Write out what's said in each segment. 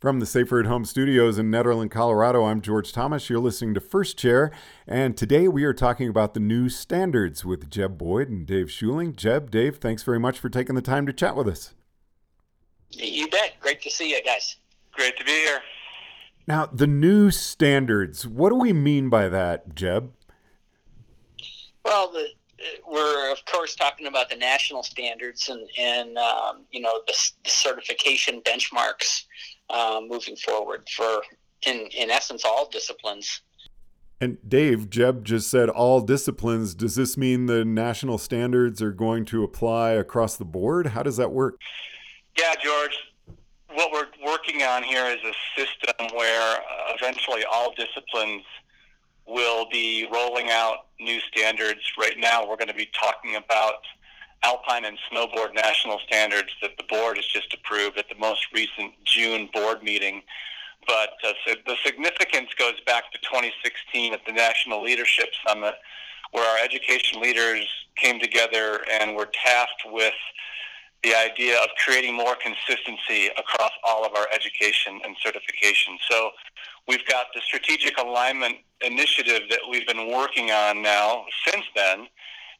From the Safer at Home studios in Nederland, Colorado, I'm George Thomas. You're listening to First Chair, and today we are talking about the new standards with Jeb Boyd and Dave Schuling. Jeb, Dave, thanks very much for taking the time to chat with us. You bet. Great to see you guys. Great to be here. Now, the new standards, what do we mean by that, Jeb? Well, we're, of course, talking about the national standards and the certification benchmarks. Moving forward for, in essence, all disciplines. And Dave, Jeb just said all disciplines. Does this mean the national standards are going to apply across the board? How does that work? Yeah, George, what we're working on here is a system where eventually all disciplines will be rolling out new standards. Right now, we're going to be talking about alpine and snowboard national standards that the board has just approved at the most recent June board meeting. But so the significance goes back to 2016 at the National Leadership Summit, where our education leaders came together and were tasked with the idea of creating more consistency across all of our education and certification. So we've got the strategic alignment initiative that we've been working on now since then,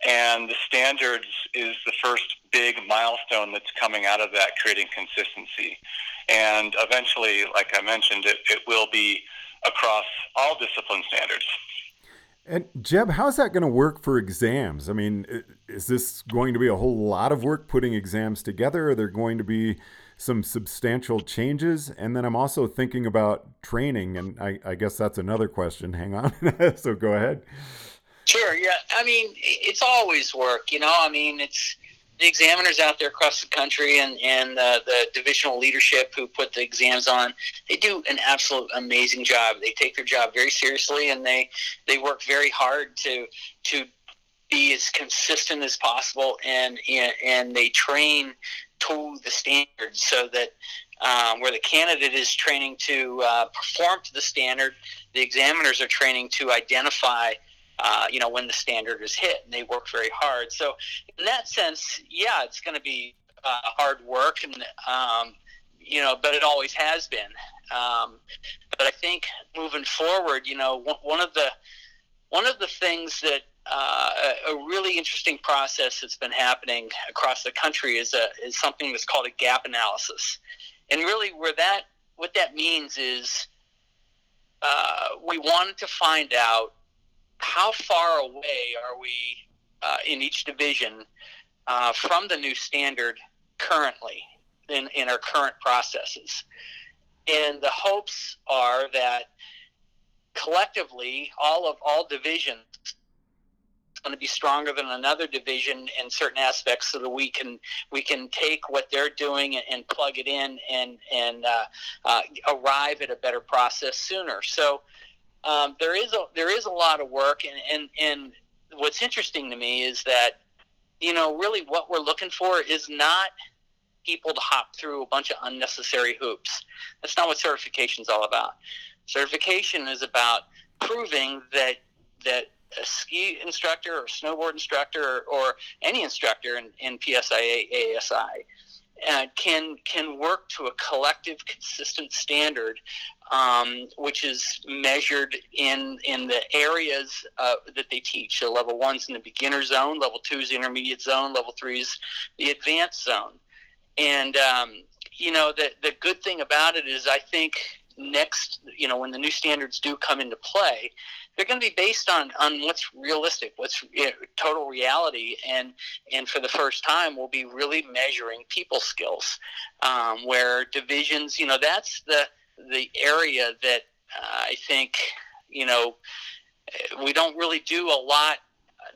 and the standards is the first big milestone that's coming out of that, creating consistency. And eventually, like I mentioned, it will be across all discipline standards. And Jeb, how's that going to work for exams? I mean, is this going to be a whole lot of work putting exams together? Are there going to be some substantial changes? And then I'm also thinking about training, and I guess that's another question. Hang on. So go ahead. Sure, yeah. I mean, it's always work, you know. I mean, it's the examiners out there across the country and the divisional leadership who put the exams on. They do an absolute amazing job. They take their job very seriously, and they work very hard to be as consistent as possible, and they train to the standards so that where the candidate is training to perform to the standard, the examiners are training to identify when the standard is hit, and they work very hard. So in that sense, yeah, it's going to be hard work, and but it always has been. But I think moving forward, you know, one of the things that a really interesting process that's been happening across the country is something that's called a gap analysis, and really what that means is we wanted to find out how far away are we in each division from the new standard currently in our current processes. And the hopes are that collectively all divisions are going to be stronger than another division in certain aspects so that we can take what they're doing and plug it in and arrive at a better process sooner. So there is a lot of work, and what's interesting to me is that, you know, really what we're looking for is not people to hop through a bunch of unnecessary hoops. That's not what certification is all about. Certification is about proving that a ski instructor or snowboard instructor or any instructor in PSIA ASI can work to a collective, consistent standard, which is measured in the areas that they teach. So level 1's in the beginner zone, level 2's the intermediate zone, level 3's the advanced zone. And, the good thing about it is I think next, you know, when the new standards do come into play, they're going to be based on what's realistic, what's total reality, and for the first time, we'll be really measuring people skills, where divisions, you know, that's the area that I think, you know, we don't really do a lot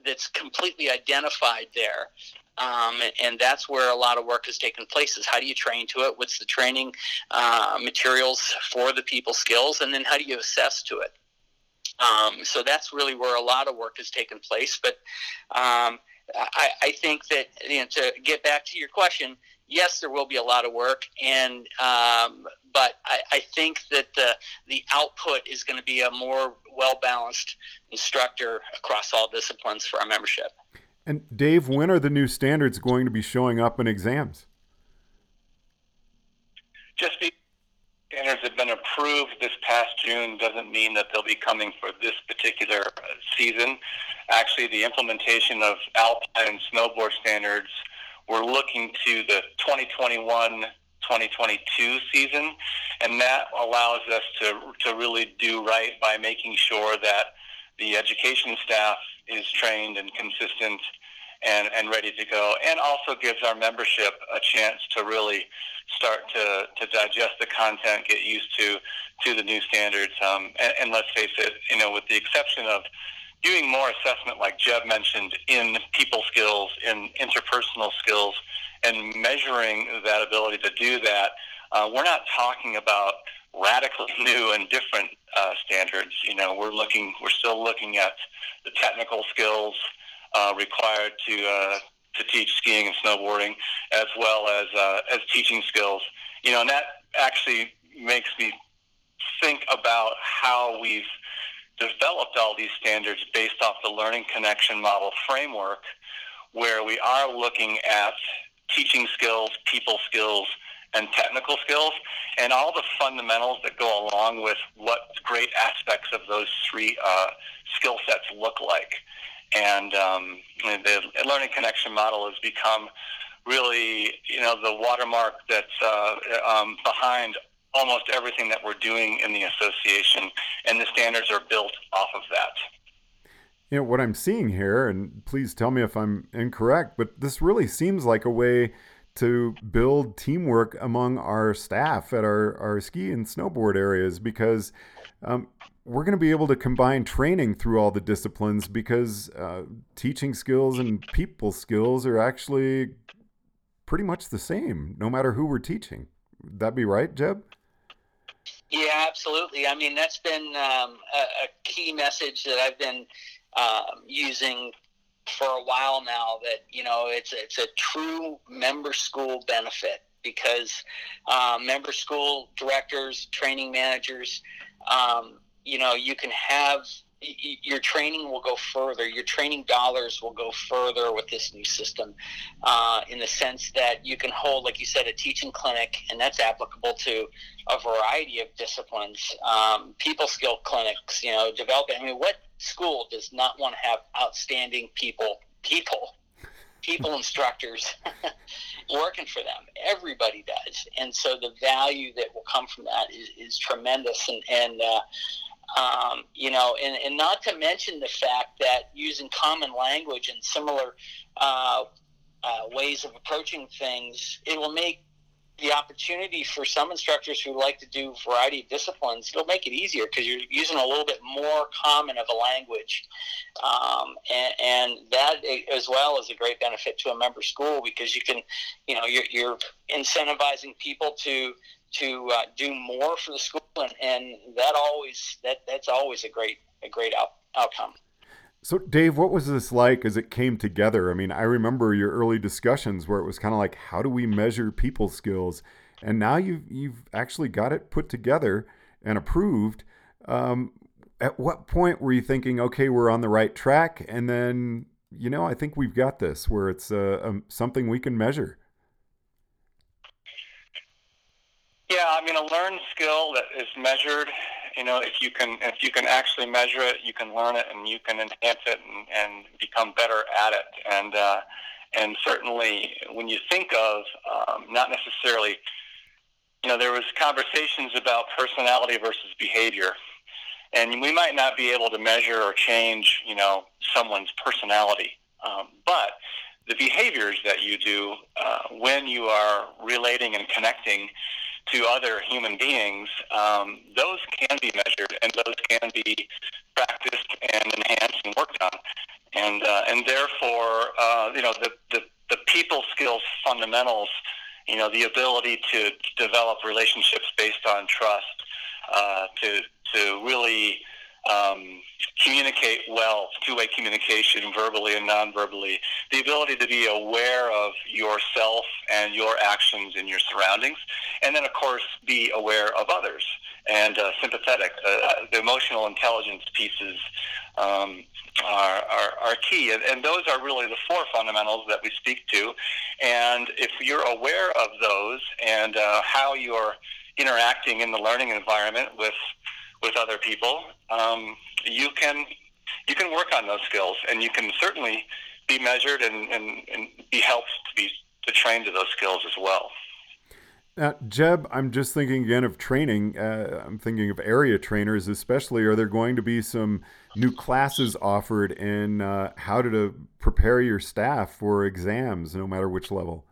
that's completely identified there. And that's where a lot of work has taken place is how do you train to it? What's the training materials for the people skills? And then how do you assess to it? So that's really where a lot of work has taken place. But I think that, you know, to get back to your question, yes, there will be a lot of work, and but I think that the output is going to be a more well-balanced instructor across all disciplines for our membership. And Dave, when are the new standards going to be showing up in exams? Just be standards approved this past June doesn't mean that they'll be coming for this particular season. Actually, the implementation of alpine and snowboard standards, we're looking to the 2021-2022 season, and that allows us to really do right by making sure that the education staff is trained and consistent and ready to go, and also gives our membership a chance to really start to digest the content, get used to the new standards. And let's face it, you know, with the exception of doing more assessment, like Jeb mentioned, in people skills, in interpersonal skills, and measuring that ability to do that, we're not talking about radically new and different standards. You know, we're still looking at the technical skills required to teach skiing and snowboarding, as well as teaching skills. You know, and that actually makes me think about how we've developed all these standards based off the Learning Connection Model framework, where we are looking at teaching skills, people skills, and technical skills, and all the fundamentals that go along with what great aspects of those three skill sets look like. And the Learning Connection Model has become really, you know, the watermark that's behind almost everything that we're doing in the association, and the standards are built off of that. You know, what I'm seeing here, and please tell me if I'm incorrect, but this really seems like a way to build teamwork among our staff at our ski and snowboard areas, because we're going to be able to combine training through all the disciplines, because teaching skills and people skills are actually pretty much the same, no matter who we're teaching. Would that be right, Jeb? Yeah, absolutely. I mean, that's been a key message that I've been using for a while now, that, you know, it's a true member school benefit, because member school directors, training managers, you know, you can have your training will go further. Your training dollars will go further with this new system, in the sense that you can hold, like you said, a teaching clinic, and that's applicable to a variety of disciplines. People skill clinics, you know, developing. I mean, what school does not want to have outstanding people instructors working for them? Everybody does. And so the value that will come from that is tremendous. You know, and not to mention the fact that using common language and similar ways of approaching things, it will make the opportunity for some instructors who like to do a variety of disciplines, it'll make it easier, because you're using a little bit more common of a language. And that, as well, is a great benefit to a member school, because you can, you know, you're incentivizing people to do more for the school, and that's always a great outcome. So, Dave, what was this like as it came together? I mean, I remember your early discussions where it was kind of like, how do we measure people skills? And now you've actually got it put together and approved. At what point were you thinking, okay, we're on the right track? And then, you know, I think we've got this where it's something we can measure. Yeah, I mean, a learned skill that is measured, you know, if you can actually measure it, you can learn it, and you can enhance it and become better at it. And certainly when you think of, not necessarily, you know, there was conversations about personality versus behavior, and we might not be able to measure or change, you know, someone's personality, but the behaviors that you do when you are relating and connecting to other human beings, those can be measured, and those can be practiced and enhanced and worked on. And therefore, you know, the people skills fundamentals, you know, the ability to develop relationships based on trust, to really communicate well, two-way communication, verbally and non-verbally, the ability to be aware of yourself and your actions in your surroundings, and then, of course, be aware of others, and sympathetic. The emotional intelligence pieces are key, and those are really the four fundamentals that we speak to. And if you're aware of those and how you're interacting in the learning environment with other people, you can work on those skills, and you can certainly be measured and be helped to train to those skills as well. Now, Jeb, I'm just thinking again of training. I'm thinking of area trainers especially. Are there going to be some new classes offered in how to prepare your staff for exams, no matter which level?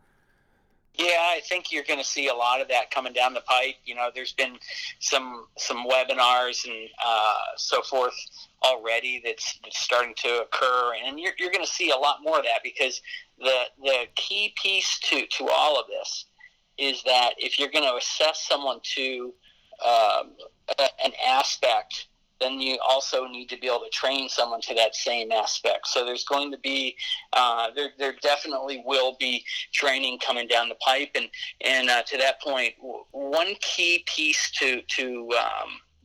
Yeah, I think you're going to see a lot of that coming down the pike. You know, there's been some webinars and so forth already that's starting to occur, and you're going to see a lot more of that, because the key piece to all of this is that if you're going to assess someone to an aspect, then you also need to be able to train someone to that same aspect. So there's going to be, there definitely will be training coming down the pipe. And to that point, one key piece to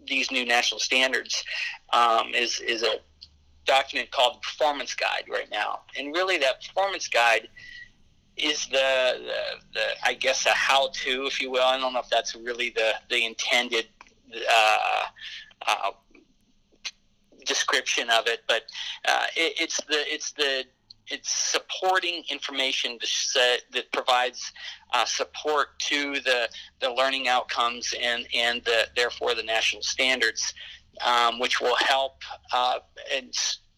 these new national standards is a document called the Performance Guide right now. And really that Performance Guide is the I guess, a how-to, if you will. I don't know if that's really the intended description of it, but it's supporting information that provides support to the learning outcomes and therefore the national standards, which will help and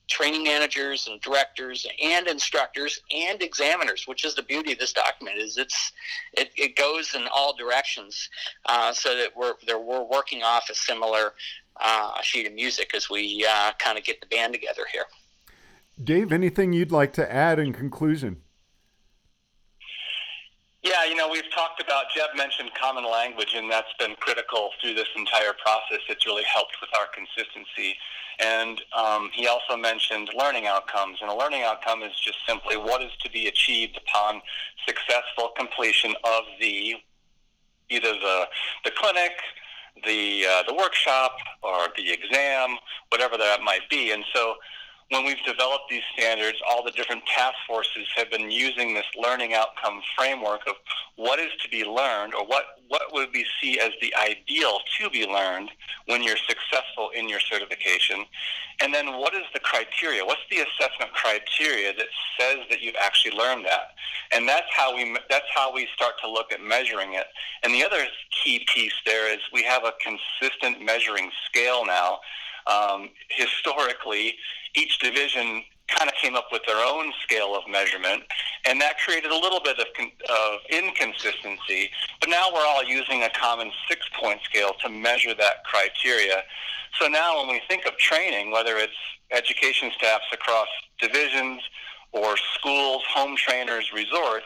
training managers and directors and instructors and examiners, which is the beauty of this document, is it goes in all directions, so that we're working off a similar sheet of music as we kind of get the band together here. Dave, anything you'd like to add in conclusion? Yeah, we've talked about, Jeb mentioned common language, and that's been critical through this entire process. It's really helped with our consistency. And he also mentioned learning outcomes. And a learning outcome is just simply what is to be achieved upon successful completion of either the clinic, the workshop, or the exam, whatever that might be. And so when we've developed these standards, all the different task forces have been using this learning outcome framework of what is to be learned, or what would we see as the ideal to be learned when you're successful in your certification, and then what is the criteria? What's the assessment criteria that says that you've actually learned that? And that's how we start to look at measuring it. And the other key piece there is we have a consistent measuring scale now. Historically, each division kind of came up with their own scale of measurement, and that created a little bit of inconsistency. But now we're all using a common 6-point scale to measure that criteria. So now when we think of training, whether it's education staffs across divisions or schools, home trainers, resorts,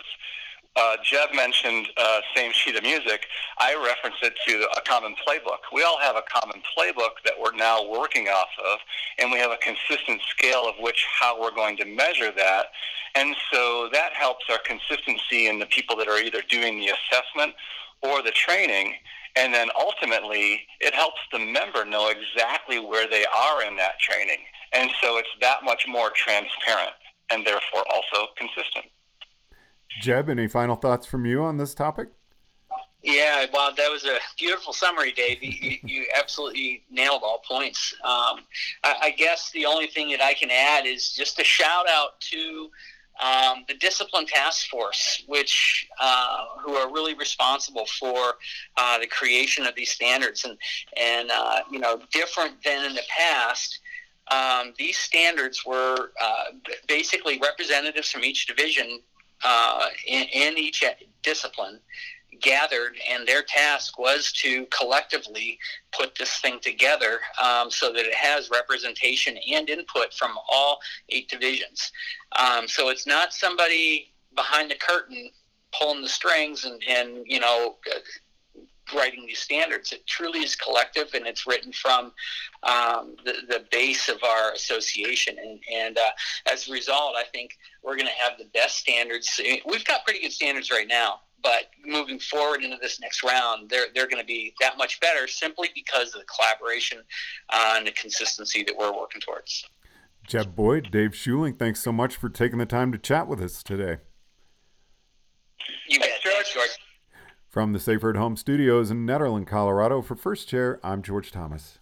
Jeb mentioned same sheet of music. I reference it to a common playbook. We all have a common playbook that we're now working off of, and we have a consistent scale of which how we're going to measure that. And so that helps our consistency in the people that are either doing the assessment or the training. And then ultimately, it helps the member know exactly where they are in that training. And so it's that much more transparent and therefore also consistent. Jeb, any final thoughts from you on this topic? Yeah, well, that was a beautiful summary, Dave. You absolutely nailed all points. I guess the only thing that I can add is just a shout out to the Discipline Task Force, which who are really responsible for the creation of these standards, and different than in the past. These standards were basically representatives from each division in each discipline gathered, and their task was to collectively put this thing together so that it has representation and input from all 8 divisions. So it's not somebody behind the curtain pulling the strings and writing these standards. It truly is collective, and it's written from the base of our association. And as a result, I think we're going to have the best standards. We've got pretty good standards right now, but moving forward into this next round, they're going to be that much better, simply because of the collaboration and the consistency that we're working towards. Jeb Boyd, Dave Schuling, thanks so much for taking the time to chat with us today. You bet. Thanks, George. From the Safer at Home studios in Nederland, Colorado, for First Chair, I'm George Thomas.